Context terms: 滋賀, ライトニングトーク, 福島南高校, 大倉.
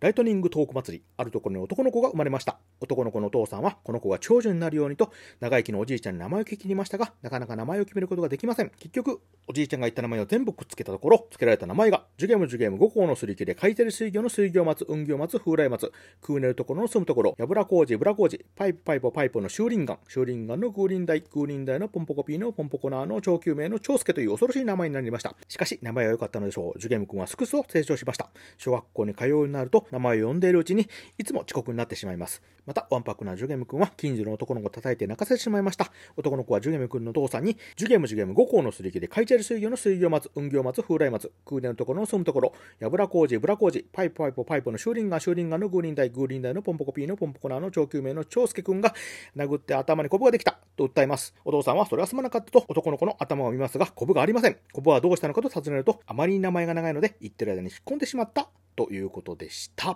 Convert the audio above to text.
ライトニングトーク祭り、あるところに男の子が生まれました。男の子のお父さんはこの子が長女になるようにと長生きのおじいちゃんに名前を聞きにましたが、なかなか名前を決めることができません。結局おじいちゃんが言った名前を全部くっつけたところ、つけられた名前がジュゲムジュゲム五行のすり切れ海底水魚の水魚松雲魚松風来松クーネルところの住むところやぶらこうじぶらこうじパイプパイポパイポのシューリンガンシューリンガンのグーリンダイグーリンダイのポンポコピーのポンポコナーの長久名の長介という恐ろしい名前になりました。しかし名前は良かったのでしょう。ジュゲム君はすくすく成長しました。小学校に通うようになると名前を呼んでいるうちにいつも遅刻になってしまいます。またわんぱくなジュゲム君は近所の男の子を叩いて泣かせてしまいました。男の子はジュゲム君の父さんにジュゲムジュゲム五行のすり切れ海底水魚の水魚松雲魚松風来松クーネルところの住むところやぶらこうじぶらこうじパイプパイポパイポのシューリンガンシューリンガンのグーリンダイグーリンダイのポンポコピーのポンポコナーの長久名の長介君が殴って頭にコブができたと訴えます。お父さんはそれはすまなかったと男の子の頭を見ますがコブがありません。コブはどうしたのかと尋ねるとあまりに名前が長いので言ってる間に引っ込んでしまったということでした。